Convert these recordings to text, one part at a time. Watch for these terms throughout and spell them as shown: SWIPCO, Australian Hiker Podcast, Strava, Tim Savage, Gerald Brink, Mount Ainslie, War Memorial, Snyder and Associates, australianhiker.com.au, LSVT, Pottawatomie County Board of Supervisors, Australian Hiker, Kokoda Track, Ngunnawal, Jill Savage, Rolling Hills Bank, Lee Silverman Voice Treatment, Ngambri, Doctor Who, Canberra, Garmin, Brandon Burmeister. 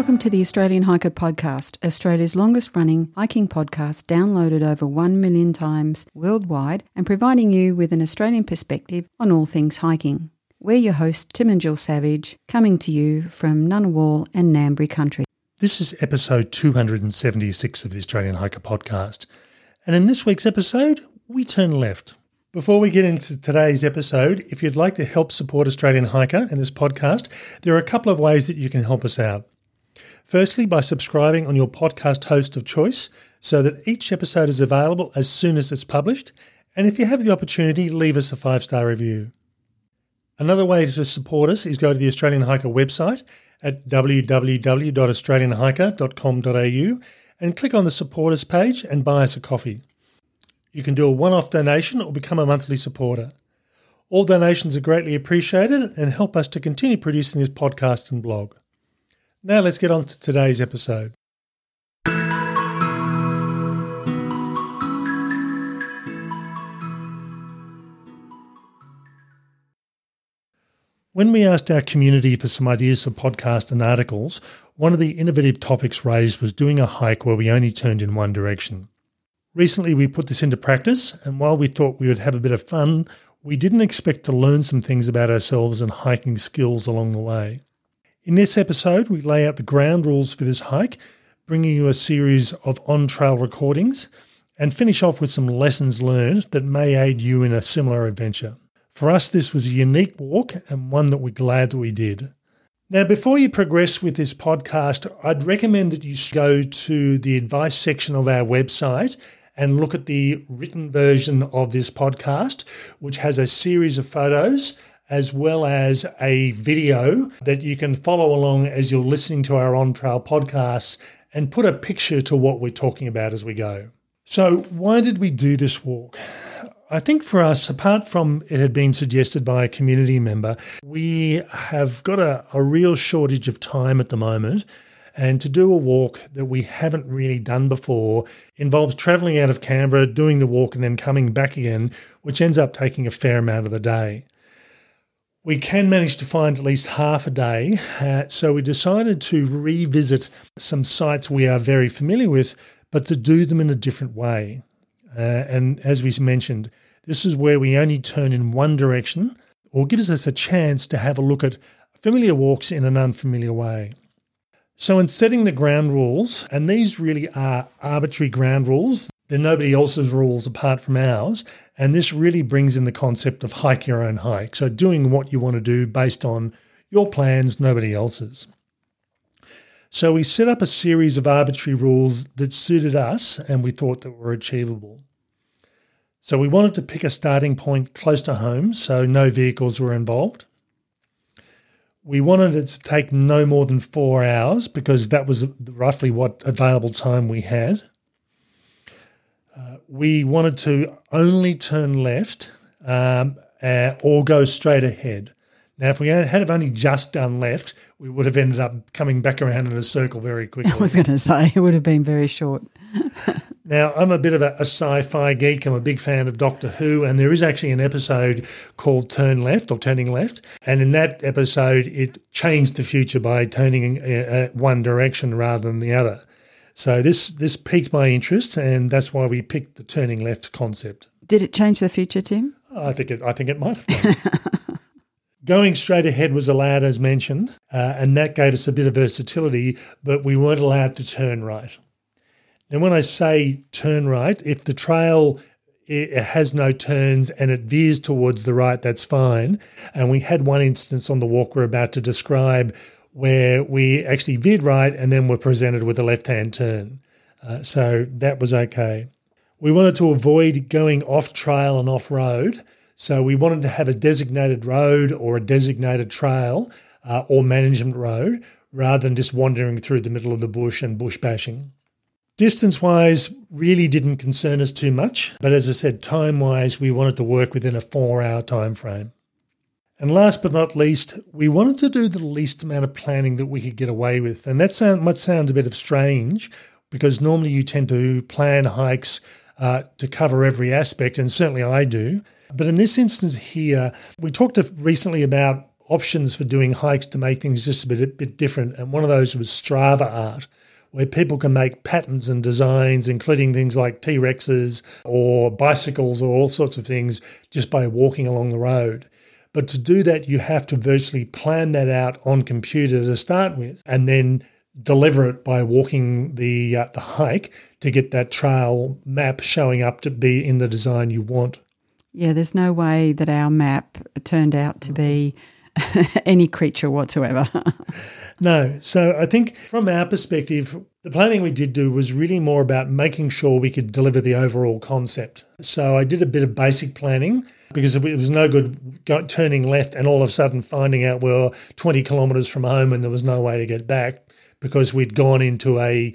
Welcome to the Australian Hiker Podcast, Australia's longest-running hiking podcast downloaded over 1 million times worldwide and providing you with an Australian perspective on all things hiking. We're your hosts, Tim and Jill Savage, coming to you from Ngunnawal and Ngambri country. This is episode 276 of the Australian Hiker Podcast, and in this week's episode, we turn left. Before we get into today's episode, if you'd like to help support Australian Hiker and this podcast, there are a couple of ways that you can help us out. Firstly, by subscribing on your podcast host of choice so that each episode is available as soon as it's published, and if you have the opportunity, leave us a 5-star review. Another way to support us is go to the Australian Hiker website at www.australianhiker.com.au and click on the Support Us page and buy us a coffee. You can do a one-off donation or become a monthly supporter. All donations are greatly appreciated and help us to continue producing this podcast and blog. Now let's get on to today's episode. When we asked our community for some ideas for podcasts and articles, one of the innovative topics raised was doing a hike where we only turned in one direction. Recently, we put this into practice, and while we thought we would have a bit of fun, we didn't expect to learn some things about ourselves and hiking skills along the way. In this episode, we lay out the ground rules for this hike, bringing you a series of on-trail recordings, and finish off with some lessons learned that may aid you in a similar adventure. For us, this was a unique walk and one that we're glad that we did. Now, before you progress with this podcast, I'd recommend that you go to the advice section of our website and look at the written version of this podcast, which has a series of photos as well as a video that you can follow along as you're listening to our on-trail podcasts and put a picture to what we're talking about as we go. So why did we do this walk? I think for us, apart from it had been suggested by a community member, we have got a real shortage of time at the moment. And to do a walk that we haven't really done before involves travelling out of Canberra, doing the walk and then coming back again, which ends up taking a fair amount of the day. We can manage to find at least half a day, so we decided to revisit some sites we are very familiar with, but to do them in a different way. And as we mentioned, this is where we only turn in one direction, or gives us a chance to have a look at familiar walks in an unfamiliar way. So in setting the ground rules, and these really are arbitrary ground rules, they're nobody else's rules apart from ours, and this really brings in the concept of hike your own hike, so doing what you want to do based on your plans, nobody else's. So we set up a series of arbitrary rules that suited us and we thought that were achievable. So we wanted to pick a starting point close to home, so no vehicles were involved. We wanted it to take no more than 4 hours because that was roughly what available time we had. We wanted to only turn left or go straight ahead. Now, if we had only just done left, we would have ended up coming back around in a circle very quickly. I was going to say, it would have been very short. Now, I'm a bit of a sci-fi geek. I'm a big fan of Doctor Who, and there is actually an episode called Turn Left or Turning Left, and in that episode it changed the future by turning in one direction rather than the other. So this piqued my interest, and that's why we picked the turning left concept. Did it change the future, Tim? I think it might have done. Going straight ahead was allowed, as mentioned, and that gave us a bit of versatility, but we weren't allowed to turn right. Now, when I say turn right, if the trail has no turns and it veers towards the right, that's fine. And we had one instance on the walk we're about to describe where we actually veered right and then were presented with a left-hand turn. So that was okay. We wanted to avoid going off trail and off road. So we wanted to have a designated road or a designated trail or management road rather than just wandering through the middle of the bush and bush bashing. Distance-wise really didn't concern us too much, but as I said, time-wise we wanted to work within a 4-hour time frame. And last but not least, we wanted to do the least amount of planning that we could get away with, and that might sound a bit strange because normally you tend to plan hikes to cover every aspect, and certainly I do. But in this instance here, we talked recently about options for doing hikes to make things just a bit different. And one of those was Strava art, where people can make patterns and designs, including things like T-Rexes or bicycles or all sorts of things just by walking along the road. But to do that, you have to virtually plan that out on computer to start with and then deliver it by walking the hike to get that trail map showing up to be in the design you want. Yeah, there's no way that our map turned out to be any creature whatsoever. No. So I think from our perspective, the planning we did do was really more about making sure we could deliver the overall concept. So I did a bit of basic planning because it was no good turning left and all of a sudden finding out we were 20 kilometres from home and there was no way to get back because we'd gone into a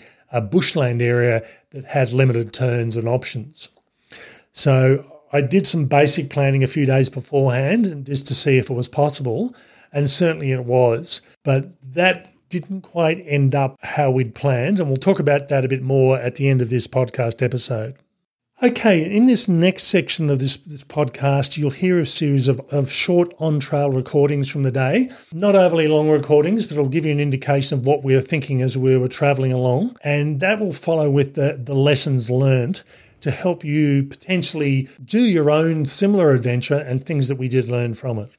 bushland area that had limited turns and options. So I did some basic planning a few days beforehand just to see if it was possible, and certainly it was. But that didn't quite end up how we'd planned, and we'll talk about that a bit more at the end of this podcast episode. Okay, in this next section of this podcast, you'll hear a series of short on-trail recordings from the day. Not overly long recordings, but it'll give you an indication of what we were thinking as we were travelling along, and that will follow with the lessons learned, to help you potentially do your own similar adventure and things that we did learn from it.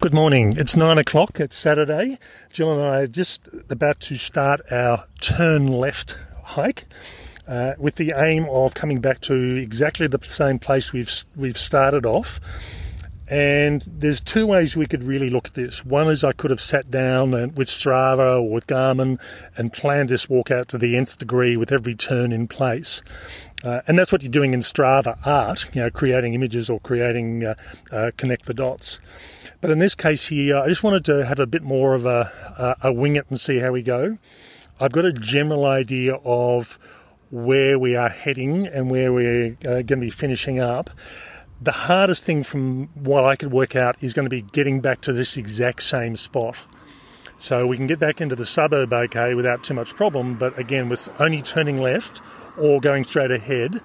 Good morning. It's 9 o'clock. It's Saturday. Jill and I are just about to start our turn left hike with the aim of coming back to exactly the same place we've started off. And there's two ways we could really look at this. One is I could have sat down and with Strava or with Garmin and planned this walk out to the nth degree with every turn in place. And that's what you're doing in Strava art, creating images or creating connect the dots. But in this case here, I just wanted to have a bit more of a wing it and see how we go. I've got a general idea of where we are heading and where we're going to be finishing up. The hardest thing from what I could work out is going to be getting back to this exact same spot. So we can get back into the suburb okay without too much problem, but again, with only turning left or going straight ahead,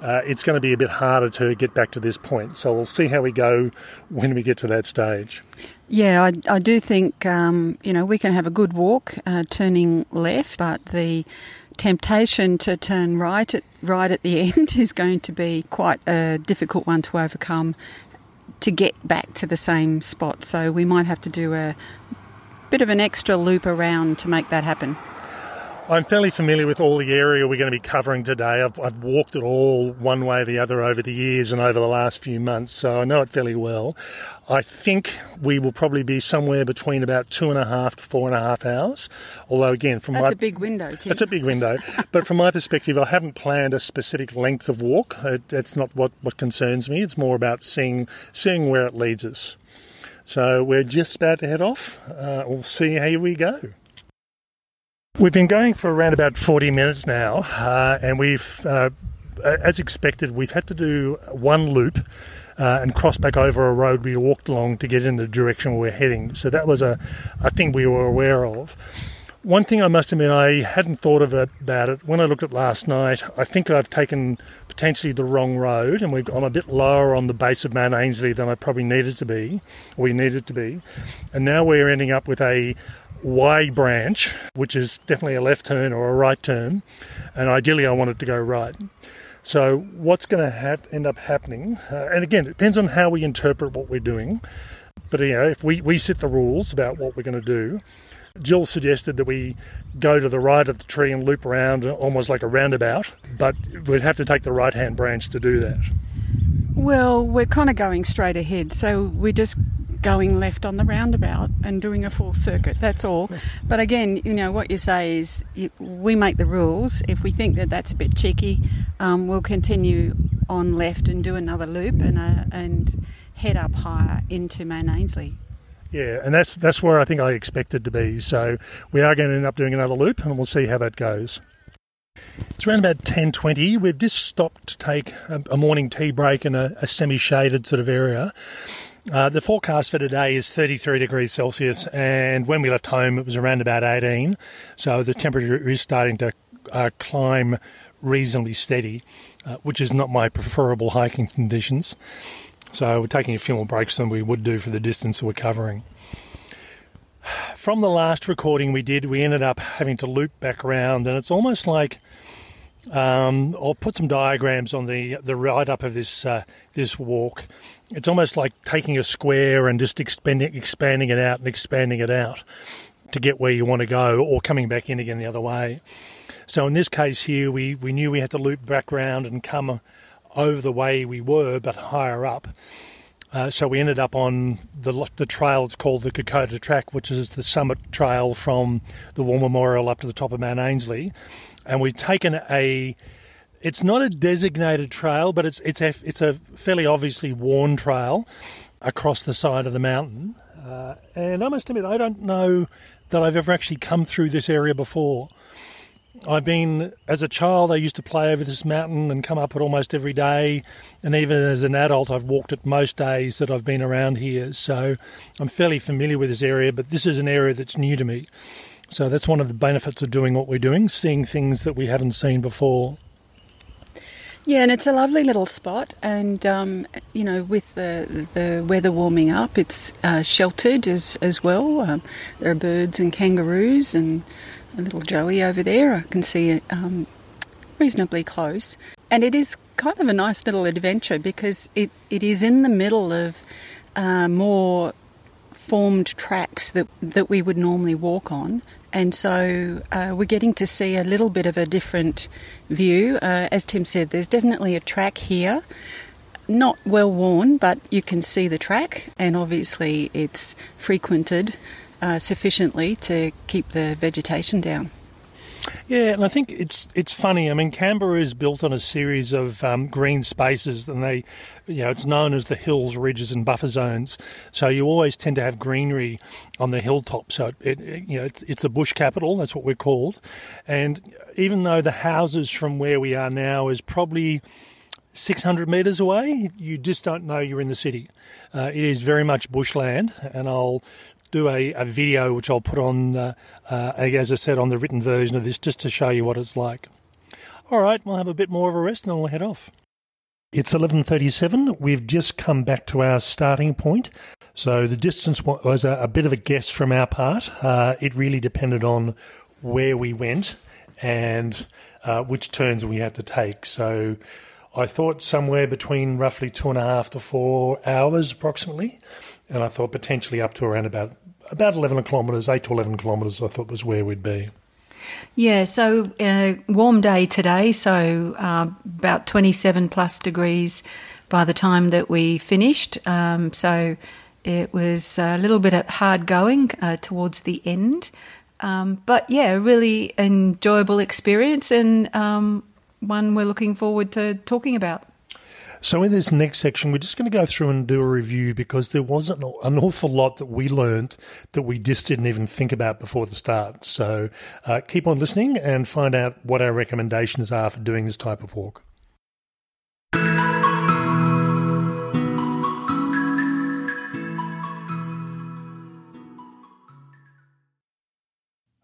it's going to be a bit harder to get back to this point. So we'll see how we go when we get to that stage. Yeah, I do think, we can have a good walk turning left, but the temptation to turn right at the end is going to be quite a difficult one to overcome to get back to the same spot. So we might have to do a bit of an extra loop around to make that happen. I'm fairly familiar with all the area we're going to be covering today. I've walked it all one way or the other over the years and over the last few months, so I know it fairly well. I think we will probably be somewhere between about 2.5 to 4.5 hours. Although, again, that's a big window, Tim. That's a big window. But from my perspective, I haven't planned a specific length of walk. That's not what concerns me. It's more about seeing where it leads us. So we're just about to head off. We'll see how we go. We've been going for around about 40 minutes now, and we've, as expected, we've had to do one loop and cross back over a road we walked along to get in the direction we're heading. So that was a thing we were aware of. One thing I must admit I hadn't thought about it when I looked at last night. I think I've taken potentially the wrong road, and I'm a bit lower on the base of Mount Ainslie than I probably needed to be. And now we're ending up with a Y branch, which is definitely a left turn or a right turn, and ideally I want it to go right. So what's going to end up happening, and again, it depends on how we interpret what we're doing, but if we set the rules about what we're going to do. Jill suggested that we go to the right of the tree and loop around almost like a roundabout, but we'd have to take the right-hand branch to do that. Well, we're kind of going straight ahead, so we're just going left on the roundabout and doing a full circuit, that's all. But again, what you say is we make the rules. If we think that that's a bit cheeky, we'll continue on left and do another loop and head up higher into Mount Ainslie. Yeah, and that's where I think I expected to be. So we are going to end up doing another loop and we'll see how that goes. It's around about 10:20. We've just stopped to take a morning tea break in a semi-shaded sort of area. The forecast for today is 33 degrees Celsius, and when we left home it was around about 18, so the temperature is starting to climb reasonably steady, which is not my preferable hiking conditions. So we're taking a few more breaks than we would do for the distance we're covering. From the last recording we did, we ended up having to loop back around, and it's almost like I'll put some diagrams on the write-up of this walk. It's almost like taking a square and just expanding it out and expanding it out to get where you want to go, or coming back in again the other way. So in this case here, we knew we had to loop back round and come over the way we were, but higher up. So we ended up on the trail that's called the Kokoda Track, which is the summit trail from the War Memorial up to the top of Mount Ainslie. And we've taken it's not a designated trail, but it's a fairly obviously worn trail across the side of the mountain. And I must admit, I don't know that I've ever actually come through this area before. As a child, I used to play over this mountain and come up it almost every day. And even as an adult, I've walked it most days that I've been around here. So I'm fairly familiar with this area, but this is an area that's new to me. So that's one of the benefits of doing what we're doing, seeing things that we haven't seen before. Yeah, and it's a lovely little spot. And, with the weather warming up, it's sheltered as well. There are birds and kangaroos and a little joey over there. I can see it reasonably close. And it is kind of a nice little adventure because it is in the middle of more formed tracks that we would normally walk on. And so we're getting to see a little bit of a different view. As Tim said, there's definitely a track here. Not well worn, but you can see the track. And obviously it's frequented sufficiently to keep the vegetation down. Yeah, and I think it's funny. I mean, Canberra is built on a series of green spaces, and it's known as the hills, ridges, and buffer zones. So you always tend to have greenery on the hilltop. So it's the bush capital. That's what we're called. And even though the houses from where we are now is probably 600 metres away, you just don't know you're in the city. It is very much bushland, and I'll do a video which I'll put on, as I said, on the written version of this, just to show you what it's like. All right, we'll have a bit more of a rest and then we'll head off. It's 11:37. We've just come back to our starting point. So the distance was a bit of a guess from our part. It really depended on where we went and which turns we had to take. So I thought somewhere between roughly 2.5 to 4 hours approximately. And I thought potentially up to around about 11 kilometres, 8 to 11 kilometres, I thought was where we'd be. Yeah, so warm day today, so about 27 plus degrees by the time that we finished. So it was a little bit hard going towards the end. But yeah, really enjoyable experience and one we're looking forward to talking about. So in this next section, we're just going to go through and do a review because there was an awful lot that we learned that we just didn't even think about before the start. So keep on listening and find out what our recommendations are for doing this type of walk.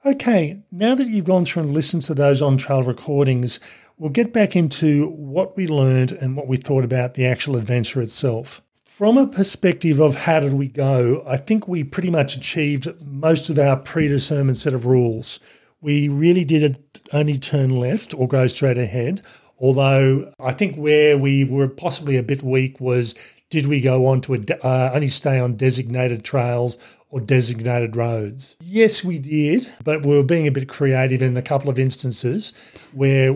Okay, now that you've gone through and listened to those on-trail recordings, we'll get back into what we learned and what we thought about the actual adventure itself. From a perspective of how did we go, I think we pretty much achieved most of our predetermined set of rules. We really did only turn left or go straight ahead, although I think where we were possibly a bit weak was did we go on to only stay on designated trails or designated roads? Yes, we did, but we were being a bit creative in a couple of instances where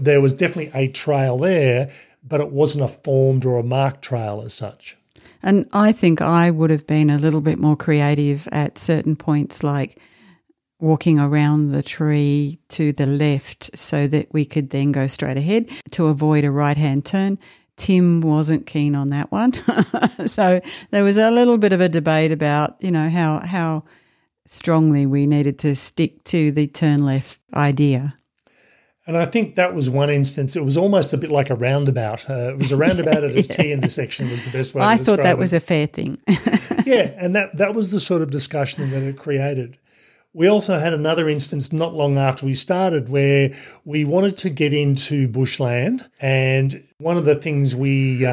there was definitely a trail there, but it wasn't a formed or a marked trail as such. And I think I would have been a little bit more creative at certain points, like walking around the tree to the left so that we could then go straight ahead to avoid a right-hand turn. Tim wasn't keen on that one. So there was a little bit of a debate about, how strongly we needed to stick to the turn left idea. And I think that was one instance. It was almost a bit like a roundabout. It was a roundabout at a T intersection was the best way to describe it. I thought that was a fair thing. Yeah, and that was the sort of discussion that it created. We also had another instance not long after we started where we wanted to get into bushland, and one of the things we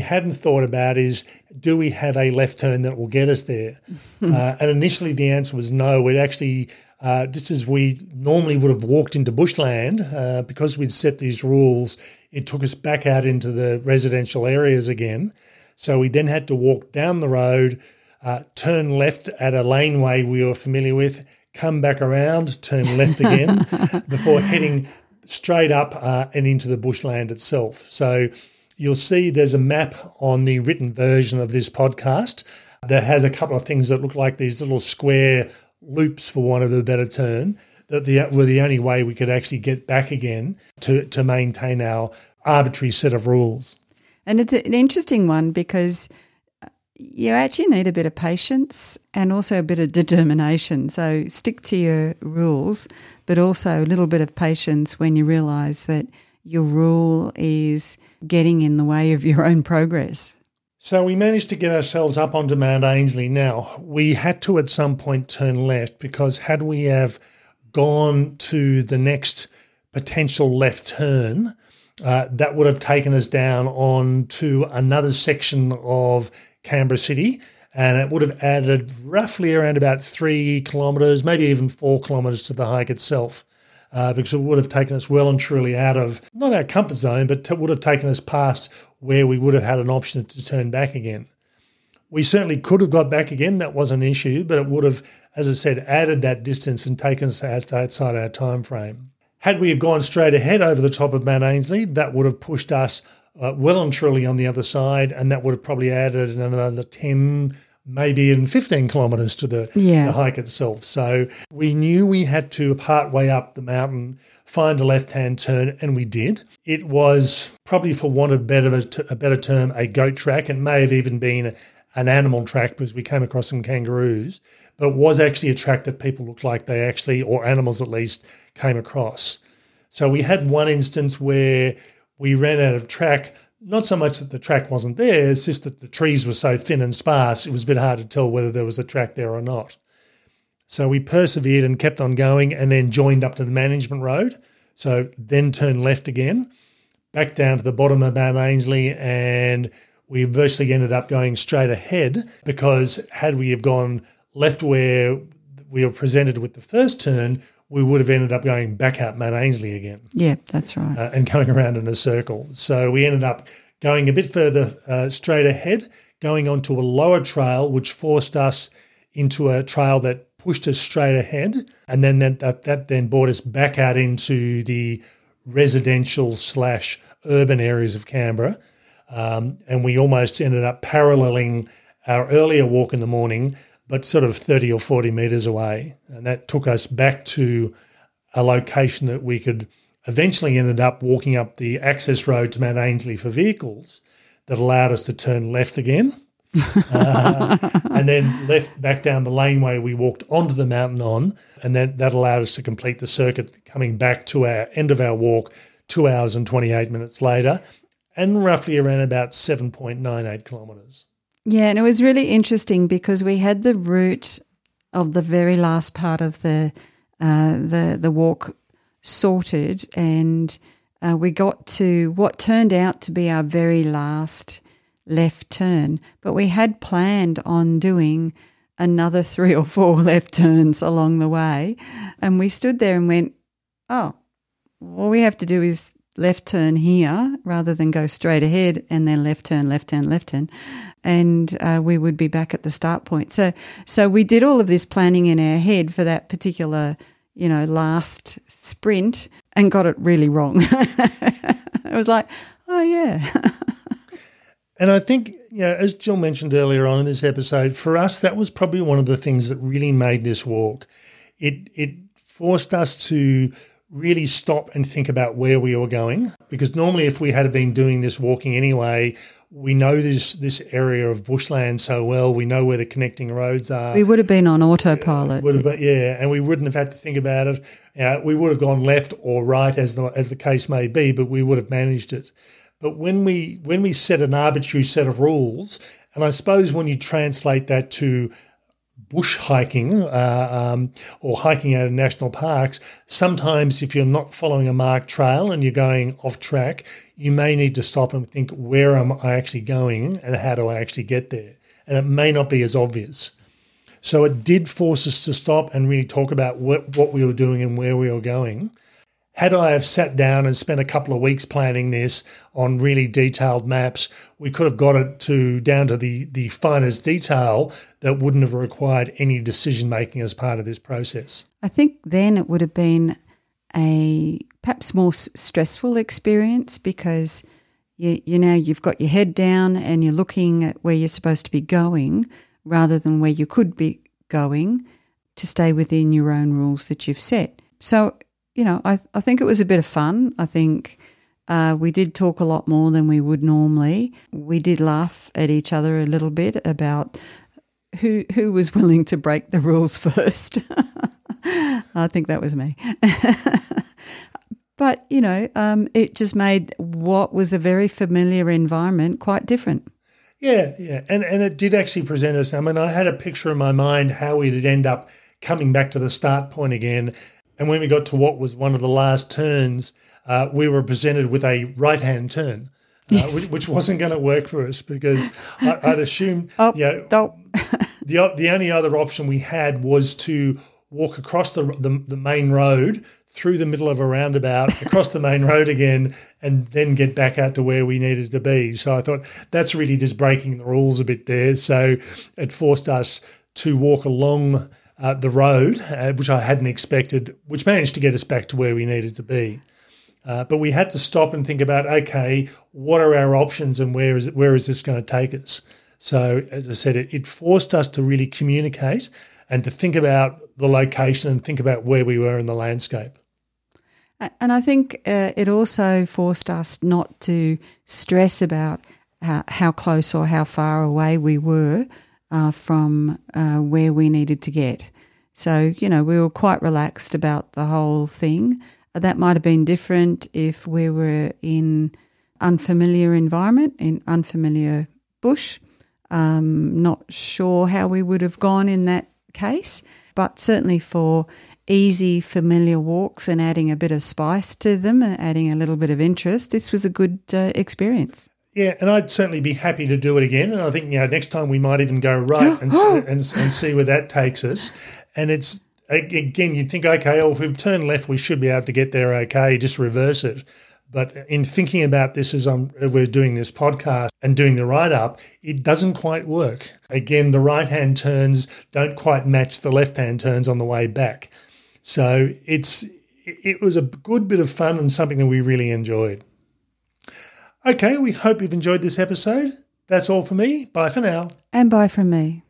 hadn't thought about is, do we have a left turn that will get us there? And initially the answer was no. We'd actually, just as we normally would have walked into bushland, because we'd set these rules, it took us back out into the residential areas again. So we then had to walk down the road, turn left at a laneway we were familiar with, come back around, turn left again before heading straight up and into the bushland itself. So you'll see there's a map on the written version of this podcast that has a couple of things that look like these little square loops, for want of a better term, that were the only way we could actually get back again to maintain our arbitrary set of rules. And it's an interesting one because you actually need a bit of patience and also a bit of determination. So stick to your rules, but also a little bit of patience when you realise that your rule is getting in the way of your own progress. So we managed to get ourselves up onto Mount Ainslie now. We had to at some point turn left, because had we have gone to the next potential left turn, that would have taken us down onto another section of Canberra City, and it would have added roughly around about 3 kilometres, maybe even 4 kilometres to the hike itself. Because it would have taken us well and truly out of, not our comfort zone, but would have taken us past where we would have had an option to turn back again. We certainly could have got back again. That wasn't an issue, but it would have, as I said, added that distance and taken us outside our time frame. Had we have gone straight ahead over the top of Mount Ainslie, that would have pushed us well and truly on the other side, and that would have probably added another 10 maybe in 15 kilometres to the hike itself. So we knew we had to, part way up the mountain, find a left-hand turn, and we did. It was probably, for want of a better term, a goat track. It may have even been an animal track because we came across some kangaroos, but it was actually a track that people looked like they actually, or animals at least, came across. So we had one instance where we ran out of track. Not so much that the track wasn't there, it's just that the trees were so thin and sparse, it was a bit hard to tell whether there was a track there or not. So we persevered and kept on going, and then joined up to the management road, so then turned left again, back down to the bottom of Mount Ainslie, and we virtually ended up going straight ahead, because had we have gone left where we were presented with the first turn, we would have ended up going back up Mount Ainslie again. Yeah, that's right. And going around in a circle. So we ended up going a bit further straight ahead, going onto a lower trail, which forced us into a trail that pushed us straight ahead, and then that then brought us back out into the residential/urban areas of Canberra. And we almost ended up paralleling our earlier walk in the morning, but sort of 30 or 40 metres away. And that took us back to a location that we could eventually ended up walking up the access road to Mount Ainslie for vehicles that allowed us to turn left again and then left back down the laneway we walked onto the mountain on, and that allowed us to complete the circuit, coming back to our end of our walk 2 hours and 28 minutes later, and roughly around about 7.98 kilometres. Yeah, and it was really interesting because we had the route of the very last part of the walk sorted, and we got to what turned out to be our very last left turn. But we had planned on doing another 3 or 4 left turns along the way, and we stood there and went, oh, all we have to do is left turn here rather than go straight ahead and then left turn, left turn, left turn, and we would be back at the start point. So we did all of this planning in our head for that particular, last sprint, and got it really wrong. It was like, oh, yeah. And I think, as Jill mentioned earlier on in this episode, for us that was probably one of the things that really made this walk. It forced us to really stop and think about where we were going, because normally if we had been doing this walking anyway, we know this area of bushland so well, we know where the connecting roads are. We would have been on autopilot. And we wouldn't have had to think about it. We would have gone left or right as the case may be, but we would have managed it. But when we set an arbitrary set of rules, and I suppose when you translate that to bush hiking or hiking out of national parks, sometimes if you're not following a marked trail and you're going off track, you may need to stop and think, where am I actually going and how do I actually get there? And it may not be as obvious. So it did force us to stop and really talk about what we were doing and where we were going. Had I have sat down and spent a couple of weeks planning this on really detailed maps, we could have got it down to the finest detail that wouldn't have required any decision-making as part of this process. I think then it would have been a perhaps more stressful experience because you've got your head down and you're looking at where you're supposed to be going rather than where you could be going to stay within your own rules that you've set. So I think it was a bit of fun. I think we did talk a lot more than we would normally. We did laugh at each other a little bit about who was willing to break the rules first. I think that was me. But, it just made what was a very familiar environment quite different. Yeah. And it did actually present us. I mean, I had a picture in my mind how we'd end up coming back to the start point again. And when we got to what was one of the last turns, we were presented with a right-hand turn, yes. which wasn't going to work for us because I'd assumed the only other option we had was to walk across the main road through the middle of a roundabout, across the main road again, and then get back out to where we needed to be. So I thought that's really just breaking the rules a bit there. So it forced us to walk along the road, which I hadn't expected, which managed to get us back to where we needed to be. But we had to stop and think about, okay, what are our options and where is this going to take us? So, as I said, it forced us to really communicate and to think about the location and think about where we were in the landscape. And I think it also forced us not to stress about how close or how far away we were from where we needed to get. So, we were quite relaxed about the whole thing. That might have been different if we were in unfamiliar environment, in unfamiliar bush. Not sure how we would have gone in that case, but certainly for easy, familiar walks and adding a bit of spice to them and adding a little bit of interest, this was a good experience. Yeah, and I'd certainly be happy to do it again. And I think, next time we might even go right and see where that takes us. And it's, again, you'd think, okay, well, if we've turned left, we should be able to get there okay, just reverse it. But in thinking about this as we're doing this podcast and doing the write-up, it doesn't quite work. Again, the right-hand turns don't quite match the left-hand turns on the way back. So it was a good bit of fun and something that we really enjoyed. Okay, we hope you've enjoyed this episode. That's all for me. Bye for now. And bye from me.